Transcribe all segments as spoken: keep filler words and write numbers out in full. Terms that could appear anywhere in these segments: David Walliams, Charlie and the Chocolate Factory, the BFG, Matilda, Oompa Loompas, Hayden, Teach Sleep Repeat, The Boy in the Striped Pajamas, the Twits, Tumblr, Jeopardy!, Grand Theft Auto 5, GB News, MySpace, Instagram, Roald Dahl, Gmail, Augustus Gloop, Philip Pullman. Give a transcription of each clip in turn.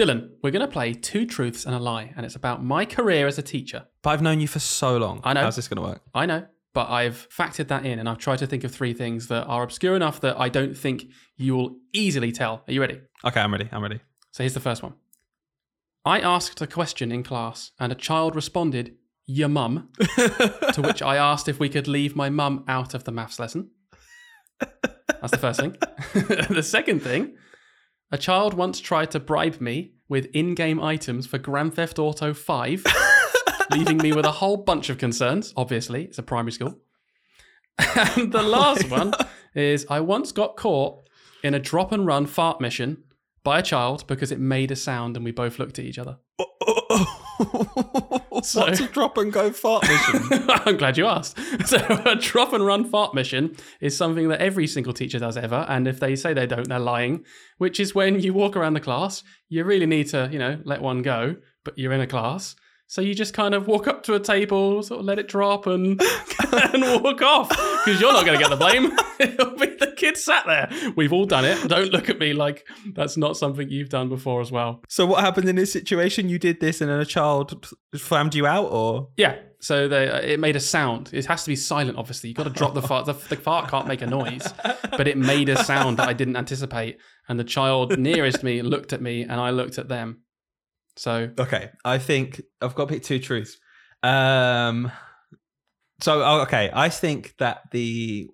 Dylan, we're going to play Two Truths and a Lie, and it's about my career as a teacher. But I've known you for so long. I know. How's this going to work? I know, but I've factored that in, and I've tried to think of three things that are obscure enough that I don't think you'll easily tell. Are you ready? Okay, I'm ready. I'm ready. So here's the first one. I asked a question in class, and a child responded, "Your mum," to which I asked if we could leave my mum out of the maths lesson. That's the first thing. The second thing, a child once tried to bribe me with in-game items for Grand Theft Auto five, leaving me with a whole bunch of concerns. Obviously, it's a primary school. And the last oh one God. is I once got caught in a drop and run fart mission by a child because it made a sound and we both looked at each other. Oh, oh, oh. So, what's a drop and go fart mission? I'm glad you asked. So a drop and run fart mission is something that every single teacher does ever. And if they say they don't, they're lying, which is when you walk around the class, you really need to, you know, let one go, but you're in a class. So you just kind of walk up to a table, sort of let it drop and, and walk off because you're not going to get the blame. It'll be the kid sat there. We've all done it. Don't look at me like that's not something you've done before as well. So what happened in this situation? You did this and then a child flammed you out or? Yeah. So they, uh, it made a sound. It has to be silent, obviously. You've got to drop the fart. The, the fart can't make a noise, but it made a sound that I didn't anticipate. And the child nearest me looked at me and I looked at them. So okay, I think I've got to pick two truths. Um, so okay, I think that the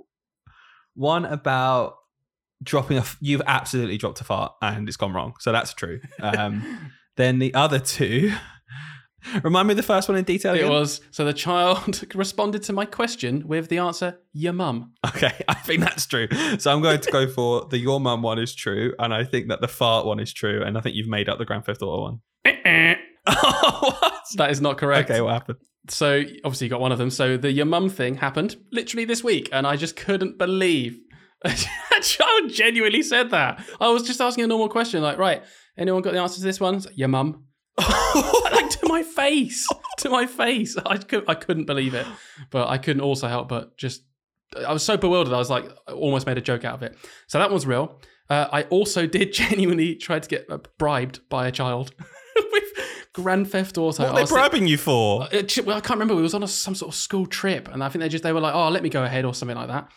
one about dropping a you've absolutely dropped a fart and it's gone wrong, so that's true. Um, then the other two. Remind me of the first one in detail again. It was, so the child responded to my question with the answer, your mum. Okay, I think that's true. So I'm going to go for the your mum one is true, and I think that the fart one is true, and I think you've made up the Grand Theft Auto one. Oh, what? That is not correct. Okay, what happened? So obviously you got one of them. So the your mum thing happened literally this week, and I just couldn't believe a child genuinely said that. I was just asking a normal question, like, right, anyone got the answer to this one? Like, your mum. Like to my face, to my face. I, could, I couldn't believe it, but I couldn't also help but just, I was so bewildered. I was like, I almost made a joke out of it. So that one's real. Uh, I also did genuinely try to get bribed by a child with Grand Theft Auto. What are they bribing thinking, you for? It, well, I can't remember. We was on a, some sort of school trip, and I think they just they were like, oh, let me go ahead or something like that.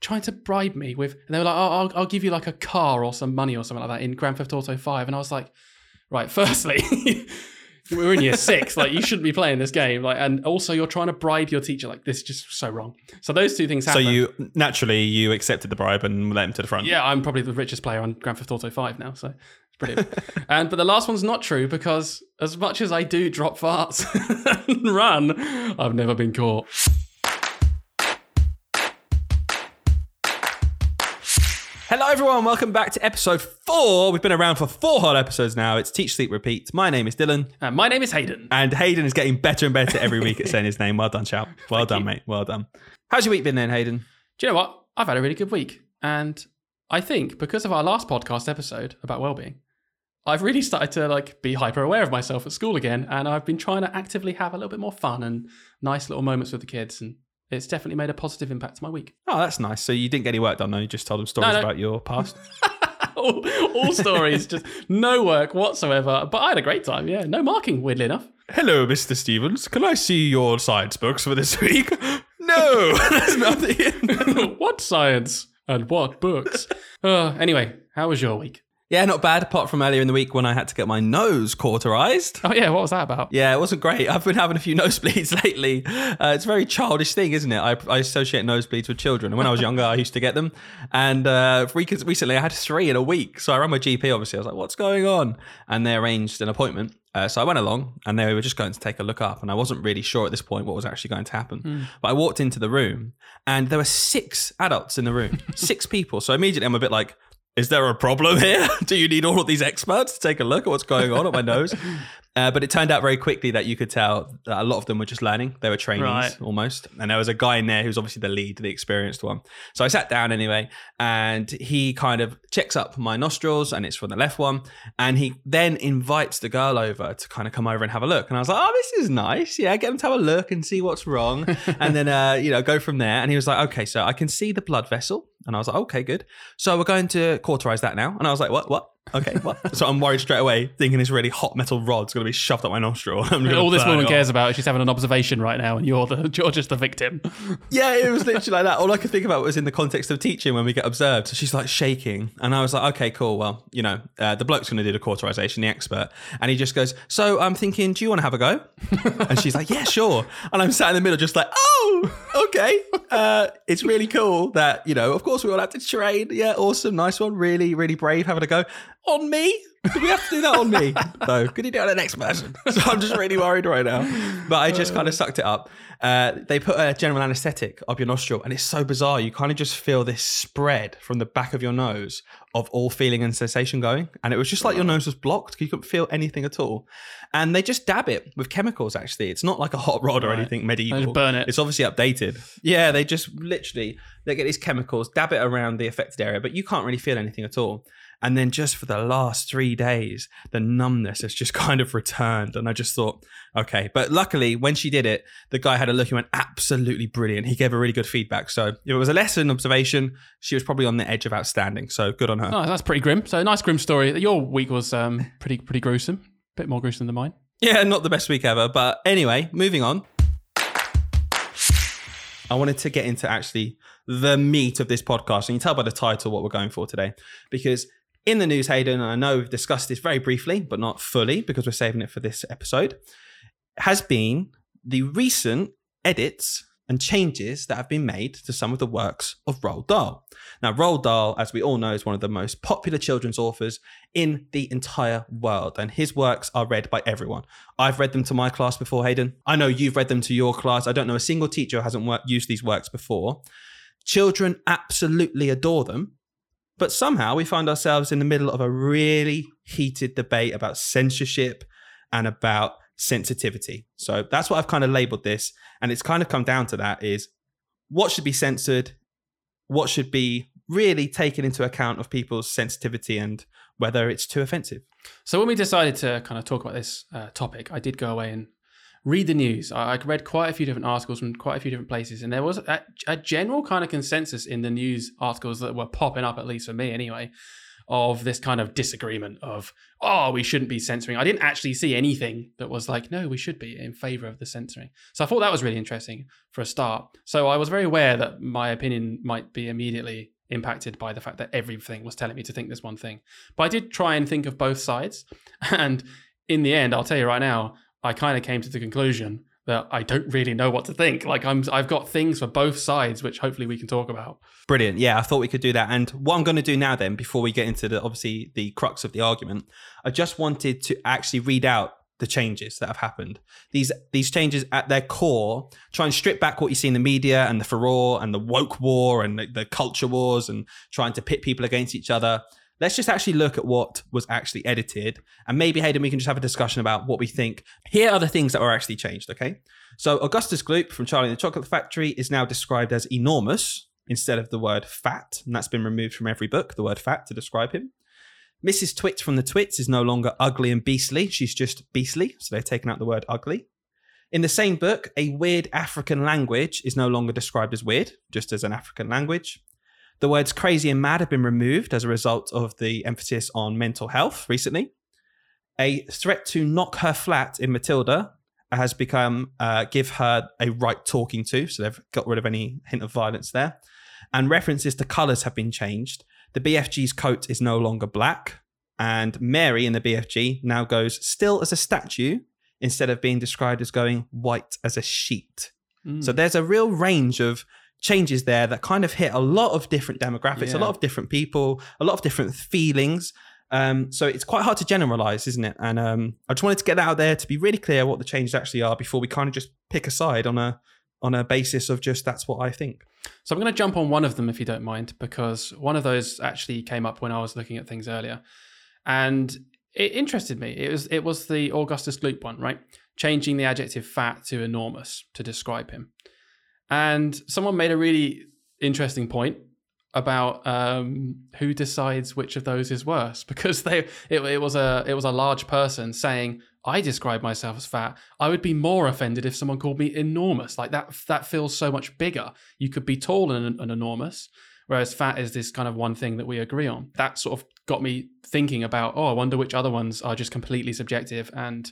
Trying to bribe me with, and they were like, oh, I'll, I'll give you like a car or some money or something like that in Grand Theft Auto five, and I was like. Right, firstly, we're in year six. Like, you shouldn't be playing this game. Like, and also, you're trying to bribe your teacher. Like, this is just so wrong. So those two things happen. So you naturally you accepted the bribe and led him to the front. Yeah, I'm probably the richest player on Grand Theft Auto five now. So it's brilliant. And but the last one's not true because as much as I do drop farts and run, I've never been caught. Hello everyone, welcome back to episode four. We've been around for four whole episodes now. It's Teach, Sleep, Repeat. My name is Dylan. And my name is Hayden. And Hayden is getting better and better every week at saying his name. Well done, chap. Well done, mate. Well done. How's your week been then, Hayden? Do you know what? I've had a really good week. And I think because of our last podcast episode about wellbeing, I've really started to like be hyper aware of myself at school again. And I've been trying to actively have a little bit more fun and nice little moments with the kids and it's definitely made a positive impact to my week. Oh, that's nice. So you didn't get any work done, though? You just told them stories no, no. about your past? all, all stories, just no work whatsoever. But I had a great time, yeah. No marking, weirdly enough. Hello, Mister Stevens. Can I see your science books for this week? No, there's nothing. What science and what books? Uh, anyway, how was your week? Yeah, not bad, apart from earlier in the week when I had to get my nose cauterized. Oh yeah, what was that about? Yeah, it wasn't great. I've been having a few nosebleeds lately. Uh, it's a very childish thing, isn't it? I, I associate nosebleeds with children. And when I was younger, I used to get them. And uh, recently I had three in a week. So I rang my G P, obviously. I was like, what's going on? And they arranged an appointment. Uh, so I went along and they were just going to take a look up and I wasn't really sure at this point what was actually going to happen. Mm. But I walked into the room and there were six adults in the room, six people. So immediately I'm a bit like, is there a problem here? Do you need all of these experts to take a look at what's going on at my nose? Uh, but it turned out very quickly that you could tell that a lot of them were just learning. They were trainees right. almost. And there was a guy in there who's obviously the lead, the experienced one. So I sat down anyway, and he kind of checks up my nostrils and it's from the left one. And he then invites the girl over to kind of come over and have a look. And I was like, oh, this is nice. Yeah, get him to have a look and see what's wrong. And then, uh, you know, go from there. And he was like, okay, so I can see the blood vessel. And I was like, okay, good. So we're going to cauterize that now. And I was like, what, what? Okay, well, so I'm worried straight away, thinking this really hot metal rod's going to be shoved up my nostril. I'm all this woman cares about is she's having an observation right now, and you're the you're just the victim. Yeah, it was literally like that. All I could think about was in the context of teaching when we get observed. So she's like shaking, and I was like, okay, cool. Well, you know, uh, the bloke's going to do the cauterization, the expert, and he just goes, so I'm thinking, do you want to have a go? And she's like, yeah, sure. And I'm sat in the middle, just like, oh, okay. Uh, it's really cool that, you know, of course we all have to train. Yeah, awesome, nice one, really, really brave having a go. On me? Do we have to do that on me? No. Could you do it on the next person? So I'm just really worried right now. But I just kind of sucked it up. Uh, they put a general anesthetic up your nostril, and it's so bizarre. You kind of just feel this spread from the back of your nose of all feeling and sensation going. And it was just like your nose was blocked. You couldn't feel anything at all. And they just dab it with chemicals, actually. It's not like a hot rod or right. anything medieval. They just burn it. It's obviously updated. Yeah, they just literally, they get these chemicals, dab it around the affected area, but you can't really feel anything at all. And then just for the last three days, the numbness has just kind of returned. And I just thought, okay. But luckily, when she did it, the guy had a look and went, absolutely brilliant. He gave her really good feedback. So if it was a lesson observation, she was probably on the edge of outstanding. So good on her. Oh, that's pretty grim. So nice grim story. Your week was um, pretty, pretty gruesome. A bit more gruesome than mine. Yeah, not the best week ever. But anyway, moving on. I wanted to get into actually the meat of this podcast. And you can tell by the title what we're going for today. Because in the news, Hayden, and I know we've discussed this very briefly, but not fully because we're saving it for this episode, has been the recent edits and changes that have been made to some of the works of Roald Dahl. Now, Roald Dahl, as we all know, is one of the most popular children's authors in the entire world, and his works are read by everyone. I've read them to my class before, Hayden. I know you've read them to your class. I don't know a single teacher who hasn't worked, used these works before. Children absolutely adore them. But somehow we find ourselves in the middle of a really heated debate about censorship and about sensitivity. So that's what I've kind of labeled this. And it's kind of come down to that is what should be censored, what should be really taken into account of people's sensitivity and whether it's too offensive. So when we decided to kind of talk about this uh, topic, I did go away and read the news. I, I read quite a few different articles from quite a few different places, and there was a, a general kind of consensus in the news articles that were popping up, at least for me anyway, of this kind of disagreement of, oh, we shouldn't be censoring. I didn't actually see anything that was like, no, we should be in favor of the censoring. So I thought that was really interesting for a start. So I was very aware that my opinion might be immediately impacted by the fact that everything was telling me to think this one thing. But I did try and think of both sides. And in the end, I'll tell you right now, I kind of came to the conclusion that I don't really know what to think. Like I'm, I've got things for both sides, which hopefully we can talk about. Brilliant. Yeah, I thought we could do that. And what I'm going to do now then, before we get into the, obviously the crux of the argument, I just wanted to actually read out the changes that have happened. These these changes at their core try and strip back what you see in the media and the furore and the woke war and the, the culture wars and trying to pit people against each other. Let's just actually look at what was actually edited. And maybe, Hayden, we can just have a discussion about what we think. Here are the things that were actually changed, okay? So Augustus Gloop from Charlie and the Chocolate Factory is now described as enormous instead of the word fat. And that's been removed from every book, the word fat, to describe him. Missus Twits from the Twits is no longer ugly and beastly. She's just beastly. So they've taken out the word ugly. In the same book, a weird African language is no longer described as weird, just as an African language. The words crazy and mad have been removed as a result of the emphasis on mental health recently. A threat to knock her flat in Matilda has become uh, give her a right talking to. So they've got rid of any hint of violence there. And references to colours have been changed. The B F G's coat is no longer black. And Mary in the B F G now goes still as a statue instead of being described as going white as a sheet. Mm. So there's a real range of changes there that kind of hit a lot of different demographics, yeah. a lot of different people, a lot of different feelings. Um, so it's quite hard to generalize, isn't it? And um, I just wanted to get that out there to be really clear what the changes actually are before we kind of just pick a side on a on a basis of just that's what I think. So I'm going to jump on one of them if you don't mind, because one of those actually came up when I was looking at things earlier, and it interested me. It was it was the Augustus Gloop one, right? Changing the adjective fat to enormous to describe him. And someone made a really interesting point about um, who decides which of those is worse, because they it, it was a it was a large person saying, I describe myself as fat. I would be more offended if someone called me enormous. Like that that feels so much bigger. You could be tall and, and enormous. whereas fat is this kind of one thing that we agree on. That sort of got me thinking about, oh, I wonder which other ones are just completely subjective and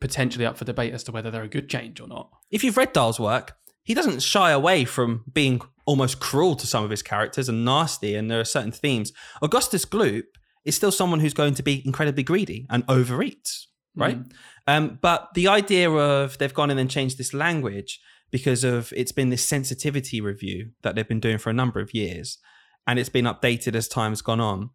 potentially up for debate as to whether they're a good change or not. If you've read Dahl's work, he doesn't shy away from being almost cruel to some of his characters and nasty, and there are certain themes. Augustus Gloop is still someone who's going to be incredibly greedy and overeats, right? Mm. Um, but the idea of they've gone in and changed this language because of it's been this sensitivity review that they've been doing for a number of years, and it's been updated as time's gone on.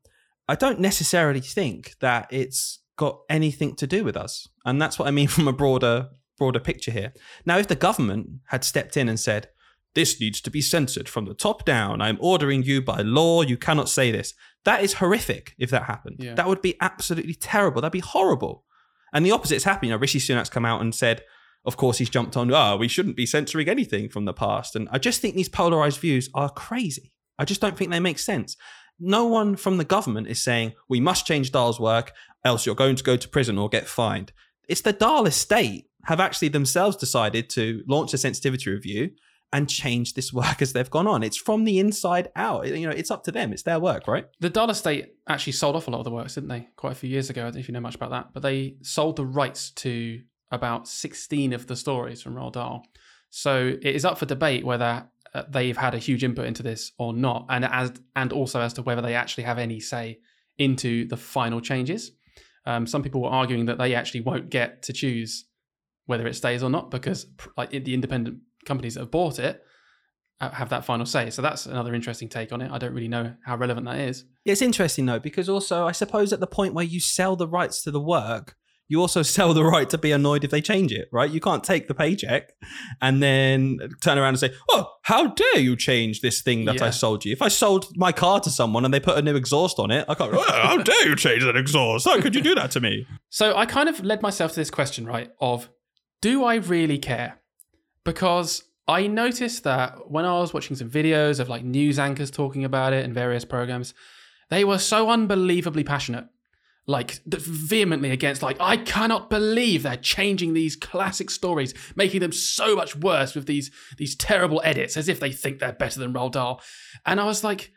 I don't necessarily think that it's got anything to do with us, and that's what I mean from a broader broader picture here. Now, if the government had stepped in and said, this needs to be censored from the top down, I'm ordering you by law, you cannot say this. That is horrific if that happened. Yeah. That would be absolutely terrible. That'd be horrible. And the opposite's happened. You know, Rishi Sunak's come out and said, of course, he's jumped on, oh, we shouldn't be censoring anything from the past. And I just think these polarized views are crazy. I just don't think they make sense. No one from the government is saying, we must change Dahl's work, else you're going to go to prison or get fined. It's the Dahl estate have actually themselves decided to launch a sensitivity review and change this work as they've gone on. It's from the inside out. You know, it's up to them. It's their work, right? The Dahl estate actually sold off a lot of the works, didn't they? Quite a few years ago. I don't know if you know much about that, but they sold the rights to about sixteen of the stories from Roald Dahl. So it is up for debate whether they've had a huge input into this or not, and as and also as to whether they actually have any say into the final changes. Um, some people were arguing that they actually won't get to choose whether it stays or not, because like the independent companies that have bought it have that final say. So that's another interesting take on it. I don't really know how relevant that is. It's interesting though, because also I suppose at the point where you sell the rights to the work, you also sell the right to be annoyed if they change it, right? You can't take the paycheck and then turn around and say, oh, how dare you change this thing that yeah. I sold you? If I sold my car to someone and they put a new exhaust on it, I can't, oh, how dare you change that exhaust? How could you do that to me? So I kind of led myself to this question, right, of do I really care? Because I noticed that when I was watching some videos of like news anchors talking about it in various programs, they were so unbelievably passionate. Like vehemently against, like, I cannot believe they're changing these classic stories, making them so much worse with these these terrible edits, as if they think they're better than Roald Dahl. And I was like,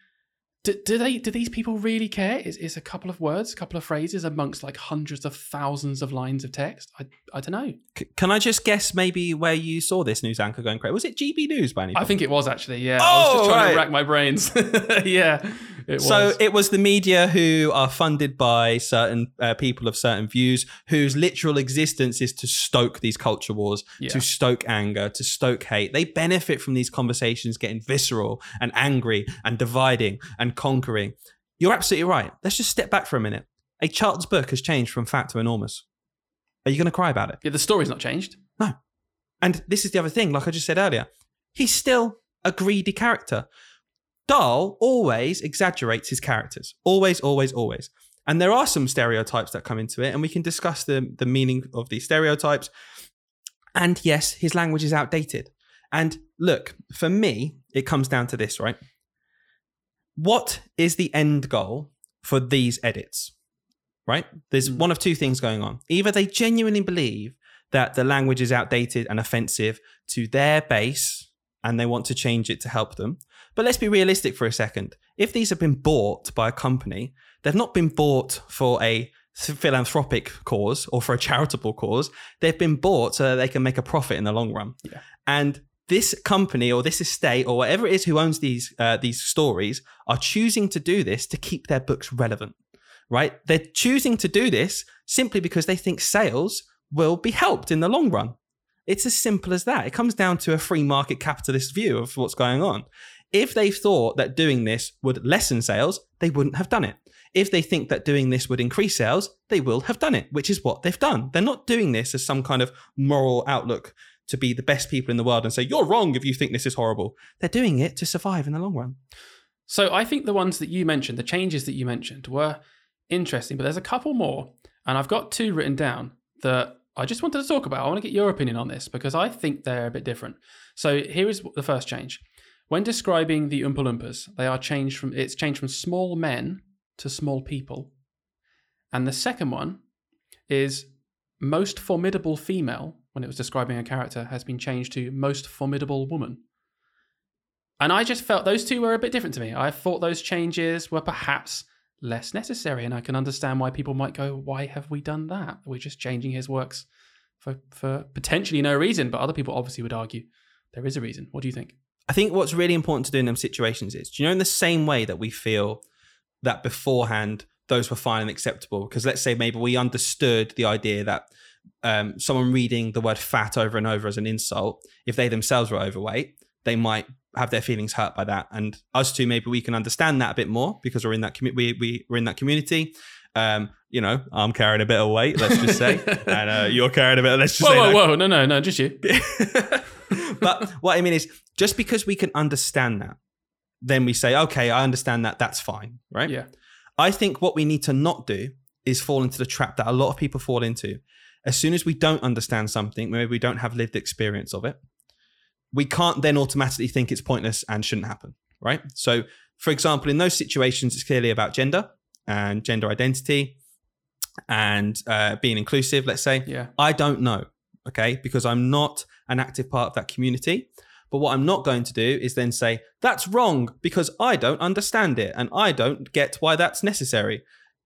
do, do they? Do these people really care? It's, it's a couple of words, a couple of phrases amongst like hundreds of thousands of lines of text. I I don't know. C- can I just guess maybe where you saw this news anchor going crazy? Was it G B News by any point? I think it was actually. Yeah, oh, I was just trying right. to rack my brains. yeah. It so was. It was the media who are funded by certain uh, people of certain views whose literal existence is to stoke these culture wars, yeah. to stoke anger, to stoke hate. They benefit from these conversations getting visceral and angry and dividing and conquering. You're absolutely right. Let's just step back for a minute. A child's book has changed from fat to enormous. Are you going to cry about it? Yeah, the story's not changed. No. And this is the other thing, like I just said earlier. He's still a greedy character. Dahl always exaggerates his characters. Always, always, always. And there are some stereotypes that come into it, and we can discuss the, the meaning of these stereotypes. And yes, his language is outdated. And look, for me, it comes down to this, right? What is the end goal for these edits, right? There's one of two things going on. Either they genuinely believe that the language is outdated and offensive to their base, and they want to change it to help them. But let's be realistic for a second. If these have been bought by a company, they've not been bought for a philanthropic cause or for a charitable cause. They've been bought so that they can make a profit in the long run. Yeah. And this company or this estate or whatever it is who owns these uh, these stories are choosing to do this to keep their books relevant, right? They're choosing to do this simply because they think sales will be helped in the long run. It's as simple as that. It comes down to a free market capitalist view of what's going on. If they thought that doing this would lessen sales, they wouldn't have done it. If they think that doing this would increase sales, they will have done it, which is what they've done. They're not doing this as some kind of moral outlook to be the best people in the world and say, you're wrong if you think this is horrible. They're doing it to survive in the long run. So I think the ones that you mentioned, the changes that you mentioned were interesting, but there's a couple more. And I've got two written down that I just wanted to talk about. I want to get your opinion on this because I think they're a bit different. So here is the first change. When describing the Oompa Loompas, they are changed from it's changed from small men to small people. And the second one is most formidable female, when it was describing a character, has been changed to most formidable woman. And I just felt those two were a bit different to me. I thought those changes were perhaps less necessary, and I can understand why people might go, why have we done that? We're just changing his works for, for potentially no reason, but other people obviously would argue there is a reason. What do you think? I think what's really important to do in them situations is, do you know, in the same way that we feel that beforehand, those were fine and acceptable, because let's say maybe we understood the idea that um, someone reading the word fat over and over as an insult, if they themselves were overweight, they might have their feelings hurt by that. And us two, maybe we can understand that a bit more because we're in that community. We, we, we're in that community. Um, you know, I'm carrying a bit of weight, let's just say, and uh, you're carrying a bit. Let's just whoa, say whoa, that. whoa, no, no, no, just you. But what I mean is, just because we can understand that, then we say, okay, I understand that. That's fine, right? Yeah. I think what we need to not do is fall into the trap that a lot of people fall into. As soon as we don't understand something, maybe we don't have lived experience of it, we can't then automatically think it's pointless and shouldn't happen, right? So for example, in those situations, it's clearly about gender and gender identity and uh, being inclusive, let's say. Yeah. I don't know, okay? Because I'm not an active part of that community. But what I'm not going to do is then say, that's wrong because I don't understand it and I don't get why that's necessary.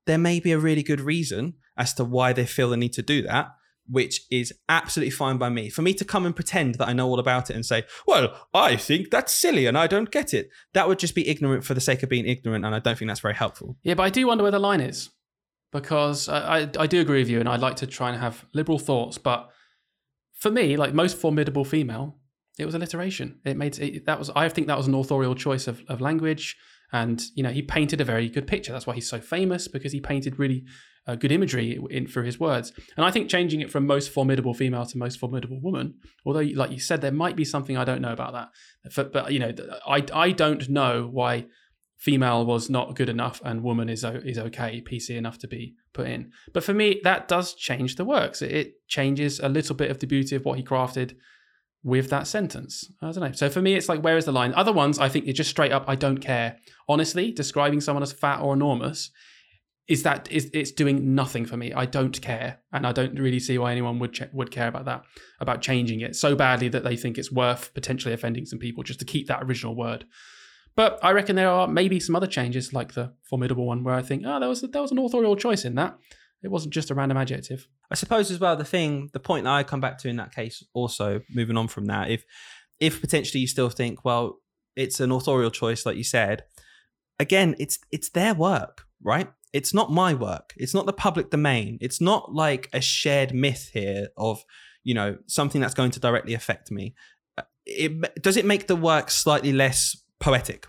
There may be a really good reason as to why they feel the need to do that, which is absolutely fine by me. For me to come and pretend that I know all about it and say, well, I think that's silly and I don't get it, that would just be ignorant for the sake of being ignorant, and I don't think that's very helpful. Yeah, but I do wonder where the line is, because I, I, I do agree with you and I'd like to try and have liberal thoughts, but for me, like most formidable female, it was alliteration. It made it, that was I think that was an authorial choice of, of language. And, you know, he painted a very good picture. That's why he's so famous, because he painted really uh, good imagery in, for his words. And I think changing it from most formidable female to most formidable woman, although, like you said, there might be something I don't know about that. For, but, you know, I, I don't know why female was not good enough and woman is is okay, P C enough to be put in. But for me, that does change the works. It, it changes a little bit of the beauty of what he crafted with that sentence. I don't know. So for me, it's like, where is the line? Other ones, I think you're just straight up, I don't care. Honestly, describing someone as fat or enormous is that is it's doing nothing for me. I don't care. And I don't really see why anyone would ch- would care about that, about changing it so badly that they think it's worth potentially offending some people just to keep that original word. But I reckon there are maybe some other changes like the formidable one where I think, oh, there was, a, there was an authorial choice in that. It wasn't just a random adjective. I suppose as well, the thing, the point that I come back to in that case also, moving on from that, if if potentially you still think, well, it's an authorial choice, like you said, again, it's it's their work, right? It's not my work. It's not the public domain. It's not like a shared myth here of, you know, something that's going to directly affect me. It, does it make the work slightly less poetic,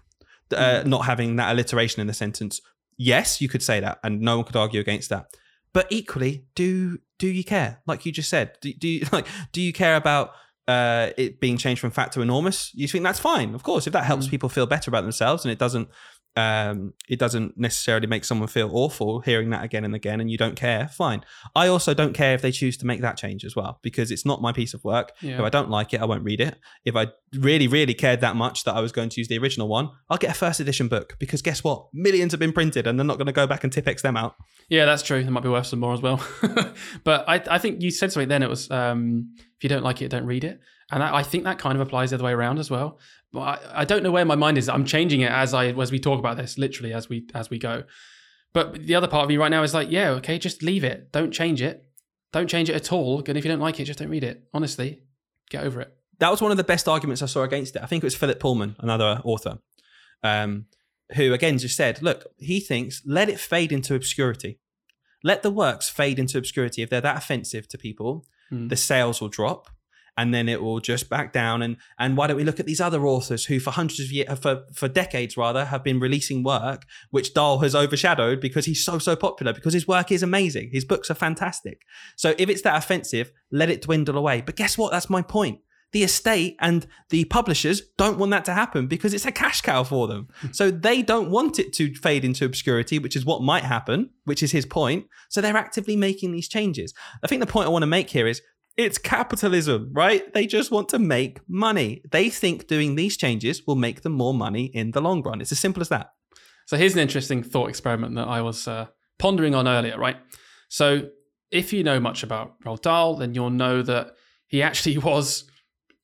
mm. uh, not having that alliteration in the sentence? Yes, you could say that, and no one could argue against that. But equally, do do you care? Like you just said, do, do you like do you care about uh, it being changed from fat to enormous? You think that's fine, of course, if that helps mm. people feel better about themselves, and it doesn't um, it doesn't necessarily make someone feel awful hearing that again and again, and you don't care. Fine. I also don't care if they choose to make that change as well, because it's not my piece of work. Yeah. If I don't like it, I won't read it. If I really, really cared that much that I was going to use the original one, I'll get a first edition book, because guess what? Millions have been printed and they're not going to go back and tip-ex them out. Yeah, that's true. It might be worth some more as well. But I, I think you said something then. It was, um, if you don't like it, don't read it. And I, I think that kind of applies the other way around as well. But I, I don't know where my mind is. I'm changing it as I as we talk about this, literally as we as we go. But the other part of me right now is like, yeah, okay, just leave it. Don't change it. Don't change it at all. And if you don't like it, just don't read it. Honestly, get over it. That was one of the best arguments I saw against it. I think it was Philip Pullman, another author, um, who again just said, look, he thinks, let it fade into obscurity. Let the works fade into obscurity. If they're that offensive to people, mm. the sales will drop. And then it will just back down. And and why don't we look at these other authors who for hundreds of years, for, for decades rather, have been releasing work, which Dahl has overshadowed because he's so, so popular, because his work is amazing. His books are fantastic. So if it's that offensive, let it dwindle away. But guess what? That's my point. The estate and the publishers don't want that to happen because it's a cash cow for them. So they don't want it to fade into obscurity, which is what might happen, which is his point. So they're actively making these changes. I think the point I want to make here is, it's capitalism, right? They just want to make money. They think doing these changes will make them more money in the long run. It's as simple as that. So here's an interesting thought experiment that I was uh, pondering on earlier, right? So if you know much about Roald Dahl, then you'll know that he actually was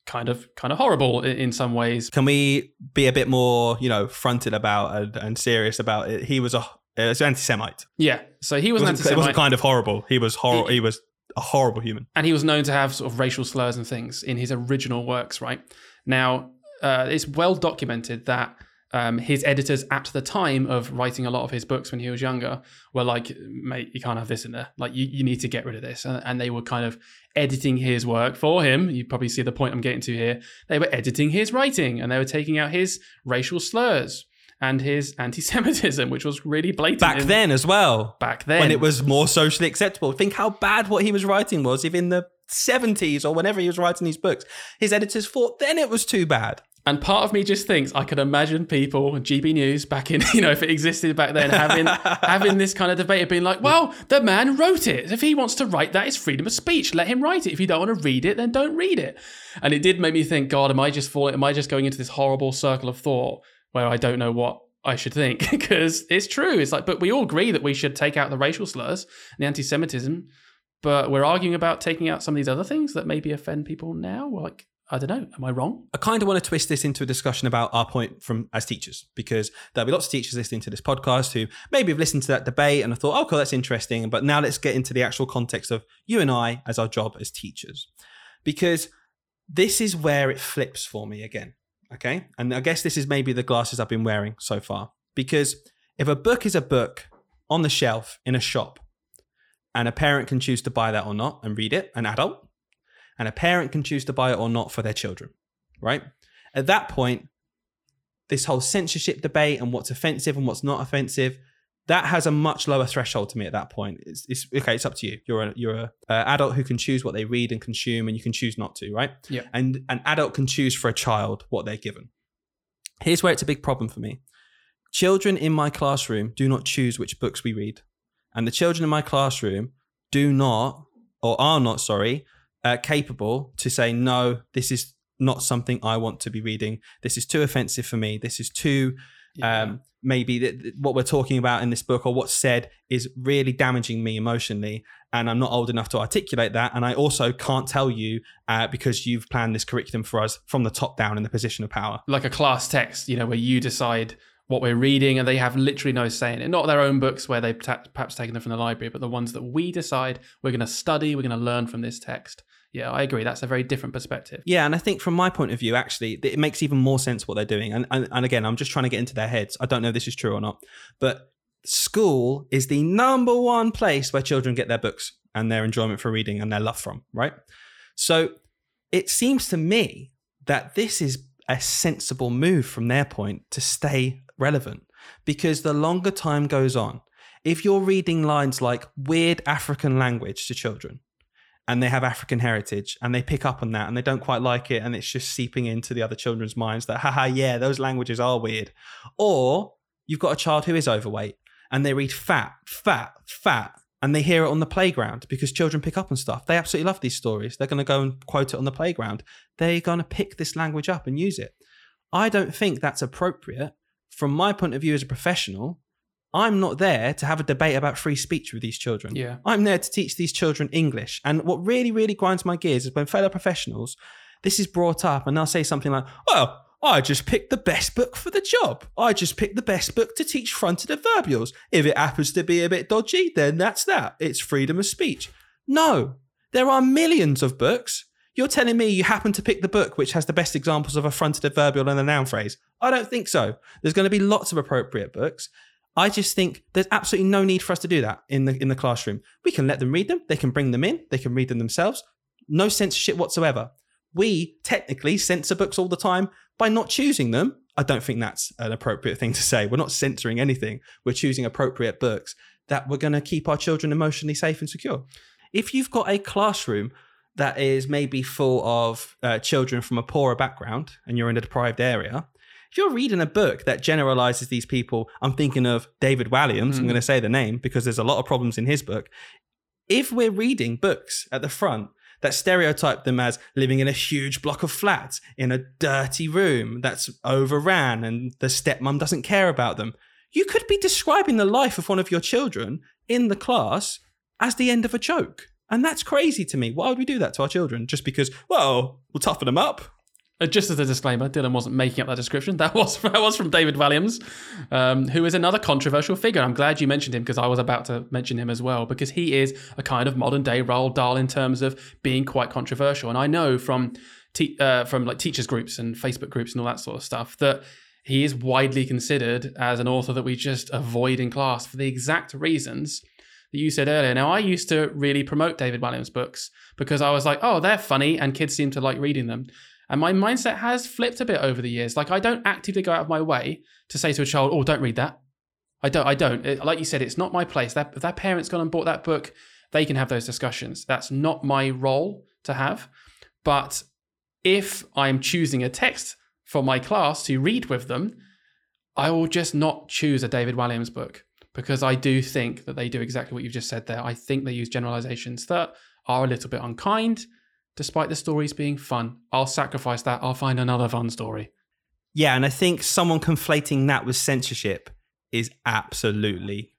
kind of kind of horrible in some ways. Can we be a bit more, you know, fronted about and, and serious about it? He was a uh, anti-Semite. Yeah, so he was an anti-Semite. It wasn't kind of horrible. He was hor- he, he was a horrible human, and he was known to have sort of racial slurs and things in his original works. Right now, uh, it's well documented that um, his editors at the time of writing a lot of his books when he was younger were like, "Mate, you can't have this in there. Like, you, you need to get rid of this." And, and they were kind of editing his work for him. You probably see the point I'm getting to here. They were editing his writing, and they were taking out his racial slurs and his anti-Semitism, which was really blatant. Back then as well. Back then. When it was more socially acceptable. Think how bad what he was writing was if in the seventies or whenever he was writing these books. His editors thought then it was too bad. And part of me just thinks I could imagine people, G B News back in, you know, if it existed back then, having having this kind of debate of being like, well, the man wrote it. If he wants to write that, it's freedom of speech. Let him write it. If you don't want to read it, then don't read it. And it did make me think, God, am I just falling, am I just going into this horrible circle of thought where I don't know what I should think? Because it's true. It's like, but we all agree that we should take out the racial slurs and the anti-Semitism, but we're arguing about taking out some of these other things that maybe offend people now. Like, I don't know. Am I wrong? I kind of want to twist this into a discussion about our point from as teachers, because there'll be lots of teachers listening to this podcast who maybe have listened to that debate and I thought, oh, cool, that's interesting. But now let's get into the actual context of you and I as our job as teachers, because this is where it flips for me again. Okay. And I guess this is maybe the glasses I've been wearing so far, because if a book is a book on the shelf in a shop and a parent can choose to buy that or not and read it, an adult, and a parent can choose to buy it or not for their children, right? At that point, this whole censorship debate and what's offensive and what's not offensive, that has a much lower threshold to me at that point. It's, it's okay, it's up to you. You're a, you're a uh, adult who can choose what they read and consume, and you can choose not to, right? Yeah. And an adult can choose for a child what they're given. Here's where it's a big problem for me. Children in my classroom do not choose which books we read. And the children in my classroom do not, or are not, sorry, Uh, capable to say, no, this is not something I want to be reading. This is too offensive for me. This is too, yeah. um, maybe th- th- what we're talking about in this book or what's said is really damaging me emotionally. And I'm not old enough to articulate that. And I also can't tell you uh, because you've planned this curriculum for us from the top down in the position of power. Like a class text, you know, where you decide what we're reading and they have literally no say in it. Not their own books where they've ta- perhaps taken them from the library, but the ones that we decide we're going to study, we're going to learn from this text. Yeah, I agree. That's a very different perspective. Yeah, and I think from my point of view, actually, it makes even more sense what they're doing. And, and and again, I'm just trying to get into their heads. I don't know if this is true or not, but school is the number one place where children get their books and their enjoyment for reading and their love from, right? So it seems to me that this is a sensible move from their point to stay relevant, because the longer time goes on, if you're reading lines like weird African language to children, and they have African heritage and they pick up on that and they don't quite like it and it's just seeping into the other children's minds that, haha, yeah, those languages are weird. Or you've got a child who is overweight and they read fat, fat, fat, and they hear it on the playground because children pick up on stuff. They absolutely love these stories. They're going to go and quote it on the playground. They're going to pick this language up and use it. I don't think that's appropriate. From my point of view as a professional, I'm not there to have a debate about free speech with these children. Yeah. I'm there to teach these children English. And what really, really grinds my gears is when fellow professionals, this is brought up and they'll say something like, well, I just picked the best book for the job. I just picked the best book to teach fronted adverbials. If it happens to be a bit dodgy, then that's that. It's freedom of speech. No, there are millions of books. You're telling me you happen to pick the book which has the best examples of a fronted adverbial and a noun phrase. I don't think so. There's going to be lots of appropriate books. I just think there's absolutely no need for us to do that in the in the classroom. We can let them read them. They can bring them in. They can read them themselves. No censorship whatsoever. We technically censor books all the time by not choosing them. I don't think that's an appropriate thing to say. We're not censoring anything. We're choosing appropriate books that we're going to keep our children emotionally safe and secure. If you've got a classroom that is maybe full of uh, children from a poorer background and you're in a deprived area, if you're reading a book that generalizes these people, I'm thinking of David Walliams, mm. I'm going to say the name because there's a lot of problems in his book. If we're reading books at the front that stereotype them as living in a huge block of flats, in a dirty room that's overran and the stepmom doesn't care about them, you could be describing the life of one of your children in the class as the end of a joke. And that's crazy to me. Why would we do that to our children? Just because, well, we'll toughen them up. Uh, just as a disclaimer, Dylan wasn't making up that description. That was that was from David Walliams, um, who is another controversial figure. I'm glad you mentioned him because I was about to mention him as well, because he is a kind of modern day Roald Dahl in terms of being quite controversial. And I know from te- uh, from like teachers groups and Facebook groups and all that sort of stuff that he is widely considered as an author that we just avoid in class for the exact reasons that you said earlier. Now, I used to really promote David Walliams books because I was like, oh, they're funny and kids seem to like reading them. And my mindset has flipped a bit over the years. Like, I don't actively go out of my way to say to a child, oh, don't read that. I don't. I don't. It, like you said, it's not my place. That, if their parents gone and bought that book, they can have those discussions. That's not my role to have. But if I'm choosing a text for my class to read with them, I will just not choose a David Walliams book because I do think that they do exactly what you've just said there. I think they use generalizations that are a little bit unkind. Despite the stories being fun, I'll sacrifice that. I'll find another fun story. Yeah, and I think someone conflating that with censorship is absolutely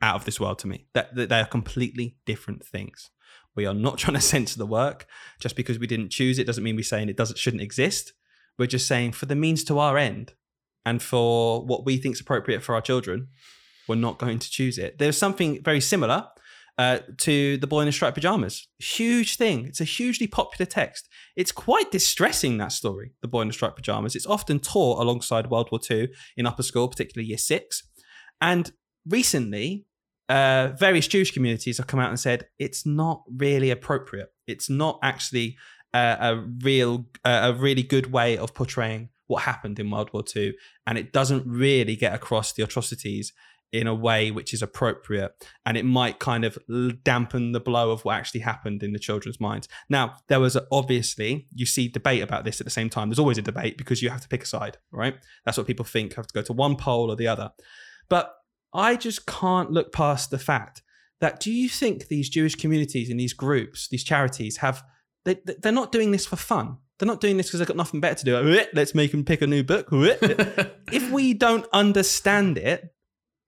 out of this world to me. That, that they are completely different things. We are not trying to censor the work. Just because we didn't choose it doesn't mean we're saying it doesn't shouldn't exist. We're just saying for the means to our end and for what we think is appropriate for our children, we're not going to choose it. There's something very similar Uh, to The Boy in the Striped Pajamas. Huge thing. It's a hugely popular text. It's quite distressing, that story, The Boy in the Striped Pajamas. It's often taught alongside World War Two in upper school, particularly year six. And recently, uh, various Jewish communities have come out and said, it's not really appropriate. It's not actually uh, a real, uh, a really good way of portraying what happened in World War Two. And it doesn't really get across the atrocities in a way which is appropriate, and it might kind of dampen the blow of what actually happened in the children's minds. Now, there was a, obviously, you see debate about this at the same time. There's always a debate because you have to pick a side, right? That's what people think, have to go to one pole or the other. But I just can't look past the fact that, do you think these Jewish communities and these groups, these charities have, they, they're not doing this for fun. They're not doing this because they've got nothing better to do. Like, let's make them pick a new book. If we don't understand it,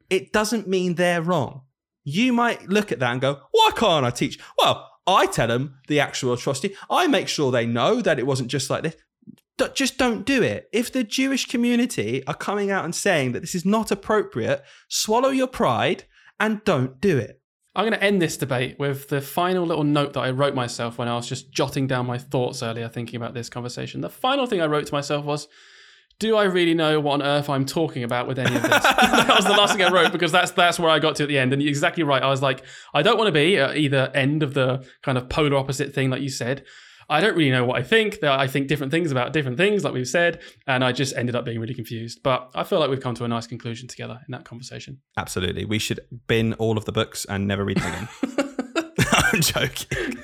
it doesn't mean they're wrong. You might look at that and go, why can't I teach? Well, I tell them the actual atrocity. I make sure they know that it wasn't just like this. D- just don't do it. If the Jewish community are coming out and saying that this is not appropriate, swallow your pride and don't do it. I'm going to end this debate with the final little note that I wrote myself when I was just jotting down my thoughts earlier, thinking about this conversation. The final thing I wrote to myself was, do I really know what on earth I'm talking about with any of this? That was the last thing I wrote because that's that's where I got to at the end. And you're exactly right. I was like, I don't want to be at either end of the kind of polar opposite thing like you said. I don't really know what I think. I think different things about different things like we've said. And I just ended up being really confused. But I feel like we've come to a nice conclusion together in that conversation. Absolutely. We should bin all of the books and never read them again. I'm joking.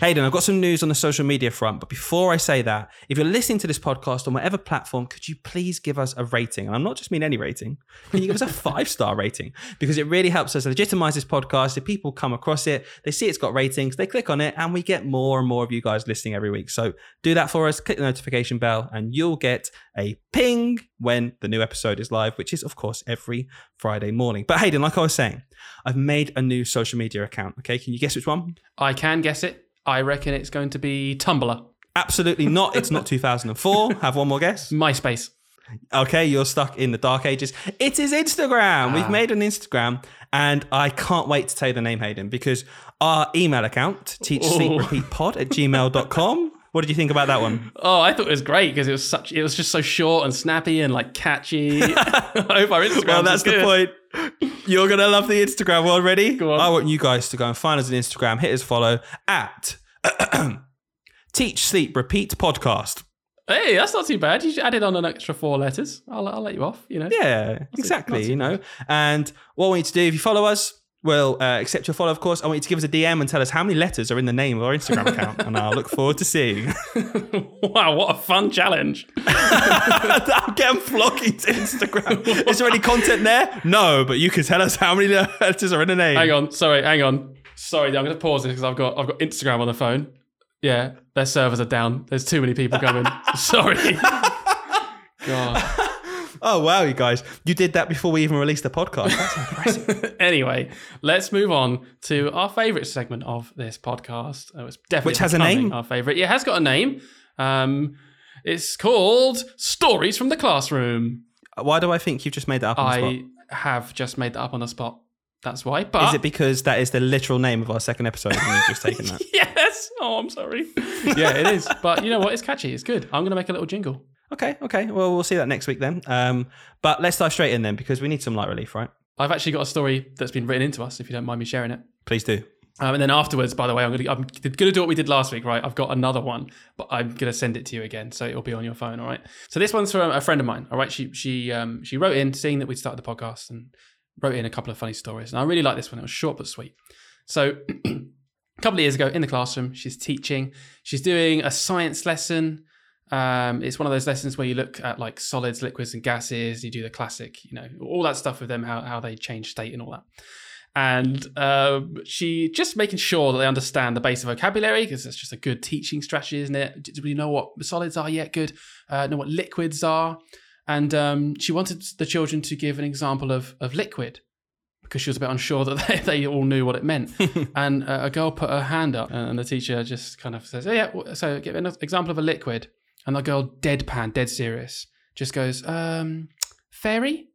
Hayden, I've got some news on the social media front, but before I say that, if you're listening to this podcast on whatever platform, could you please give us a rating? And I'm not just mean any rating. Can you give us a five-star rating? Because it really helps us legitimize this podcast. If people come across it, they see it's got ratings, they click on it, and we get more and more of you guys listening every week. So do that for us. Click the notification bell and you'll get a ping when the new episode is live, which is, of course, every Friday morning. But Hayden, like I was saying, I've made a new social media account. Okay, can you guess which one? I can guess it. I reckon it's going to be Tumblr. Absolutely not. It's not two thousand four. Have one more guess. MySpace. Okay, you're stuck in the dark ages. It is Instagram. Ah. We've made an Instagram, and I can't wait to tell you the name, Hayden, because our email account, teach sleep repeat pod at gmail dot com. What did you think about that one? Oh, I thought it was great because it was such. It was just so short and snappy and like catchy. I hope our Instagram. Well, that's the point. You're going to love the Instagram already. Go on. I want you guys to go and find us on Instagram. Hit us follow at Teach Sleep Repeat Podcast. Hey, that's not too bad. You added on an extra four letters. I'll, I'll let you off, you know. Yeah, that's exactly, it, you know. And what we need to do, if you follow us, we'll uh, accept your follow, of course. I want you to give us a D M and tell us how many letters are in the name of our Instagram account. And I'll look forward to seeing. Wow, what a fun challenge. I'm getting flogged to Instagram. Is there any content there? No, but you can tell us how many letters are in the name. Hang on, sorry, hang on. Sorry, I'm going to pause this because I've got I've got Instagram on the phone. Yeah, their servers are down. There's too many people coming. Sorry. God. oh, wow, you guys, you did that before we even released the podcast. That's impressive. Anyway, let's move on to our favourite segment of this podcast. Oh, it's definitely Which has a name? Our favourite. Yeah, it has got a name. Um, it's called Stories from the Classroom. Why do I think you've just made that up on I the spot? I have just made that up on the spot. That's why. But is it because that is the literal name of our second episode and we've just taken that? Yes. Oh, I'm sorry. Yeah, it is. But you know what? It's catchy. It's good. I'm going to make a little jingle. Okay. Okay. Well, we'll see that next week then. Um, but let's dive straight in then because we need some light relief, right? I've actually got a story that's been written into us, if you don't mind me sharing it. Please do. Um, and then afterwards, by the way, I'm going to, I'm going to do what we did last week, right? I've got another one, but I'm going to send it to you again. So it'll be on your phone. All right. So this one's from a friend of mine. All right. She, she, um, she wrote in seeing that we'd started the podcast and wrote in a couple of funny stories. And I really like this one. It was short but sweet. So a couple of years ago in the classroom, she's teaching. She's doing a science lesson. Um, it's one of those lessons where you look at like solids, liquids and gases. You do the classic, you know, all that stuff with them, how, how they change state and all that. And um, she just making sure that they understand the basic vocabulary because that's just a good teaching strategy, isn't it? Do we know what solids are yet? Good. Uh, know what liquids are. And um, she wanted the children to give an example of, of liquid because she was a bit unsure that they, they all knew what it meant. And uh, a girl put her hand up and the teacher just kind of says, oh, yeah, so give an example of a liquid. And the girl, deadpan, dead serious, just goes, um, fairy?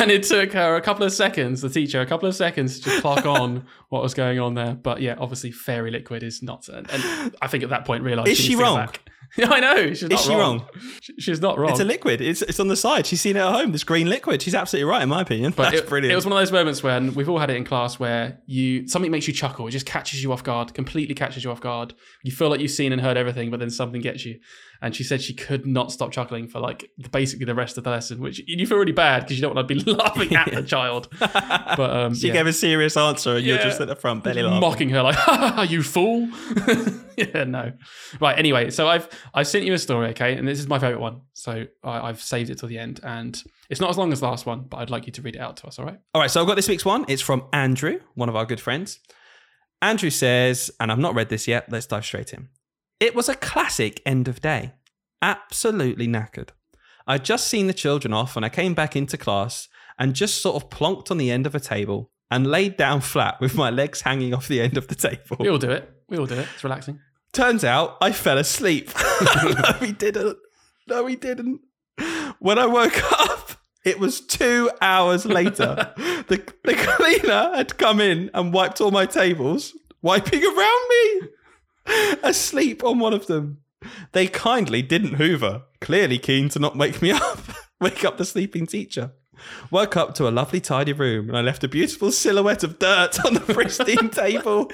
And it took her a couple of seconds, the teacher, a couple of seconds to clock on what was going on there. But yeah, obviously fairy liquid is not. And, and I think at that point realised. Is she, she wrong? Back. I know. She's not Is she wrong? wrong? She's not wrong. It's a liquid. It's it's on the side. She's seen it at home, this green liquid. She's absolutely right, in my opinion. But That's it, brilliant. It was one of those moments when we've all had it in class where you something makes you chuckle. It just catches you off guard, completely catches you off guard. You feel like you've seen and heard everything, but then something gets you. And she said she could not stop chuckling for like basically the rest of the lesson, which you feel really bad because you don't want to be laughing at the child. But um, She yeah. gave a serious answer and yeah. you're just at the front belly laughing. Mocking her like, ha ha, you fool. Yeah, no. Right, anyway, so I've I've sent you a story, okay? And this is my favourite one. So I, I've saved it till the end. And it's not as long as the last one, but I'd like you to read it out to us, all right? All right, so I've got this week's one. It's from Andrew, one of our good friends. Andrew says, and I've not read this yet, let's dive straight in. It was a classic end of day. Absolutely knackered. I'd just seen the children off and I came back into class and just sort of plonked on the end of a table and laid down flat with my legs hanging off the end of the table. We all do it. We all do it. It's relaxing. Turns out I fell asleep. No, he didn't. No, he didn't. When I woke up, it was two hours later. the, the cleaner had come in and wiped all my tables, wiping around me. Asleep on one of them. They kindly didn't hoover, clearly keen to not wake me up. Wake up the sleeping teacher. Woke up to a lovely tidy room and I left a beautiful silhouette of dirt on the pristine table.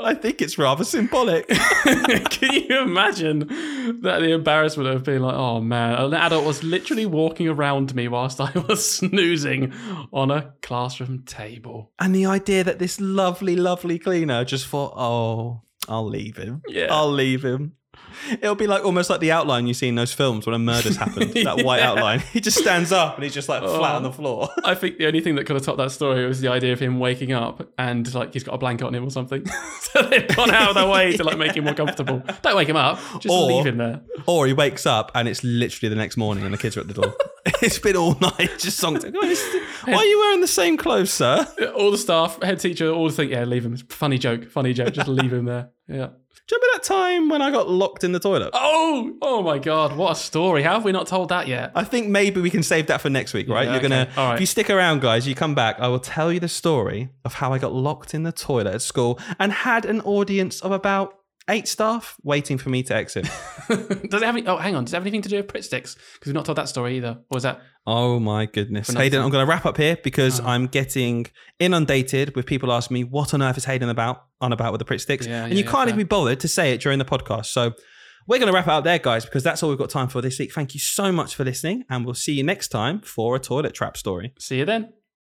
I think it's rather symbolic. Can you imagine that the embarrassment of being like, oh man, an adult was literally walking around me whilst I was snoozing on a classroom table. And the idea that this lovely, lovely cleaner just thought, oh... I'll leave him. Yeah. I'll leave him. It'll be like almost like the outline you see in those films when a murder's happened, that yeah. white outline. He just stands up and he's just like oh, flat on the floor. I think the only thing that could have topped that story was the idea of him waking up and like he's got a blanket on him or something. So they've gone out of their way to like make him more comfortable. Don't wake him up, just or, leave him there. Or he wakes up and it's literally the next morning and the kids are at the door. It's been all night just song. Why are you wearing the same clothes, sir? All the staff, head teacher, all think, yeah, leave him. Funny joke, funny joke. Just leave him there. Yeah. Do you remember that time when I got locked in the toilet? Oh, oh my God. What a story. How have we not told that yet? I think maybe we can save that for next week, right? Yeah, You're okay. gonna, right. If you stick around, guys, you come back, I will tell you the story of how I got locked in the toilet at school and had an audience of about eight staff waiting for me to exit. Does it have any, oh, hang on. Does it have anything to do with Pritt Sticks? Because we've not told that story either. Or was that? Oh my goodness. Hayden, I'm going to wrap up here because oh. I'm getting inundated with people asking me, what on earth is Hayden about on about with the Pritt Sticks? Yeah, and yeah, you can't yeah. even be bothered to say it during the podcast. So we're going to wrap it up there, guys, because that's all we've got time for this week. Thank you so much for listening and we'll see you next time for a toilet trap story. See you then.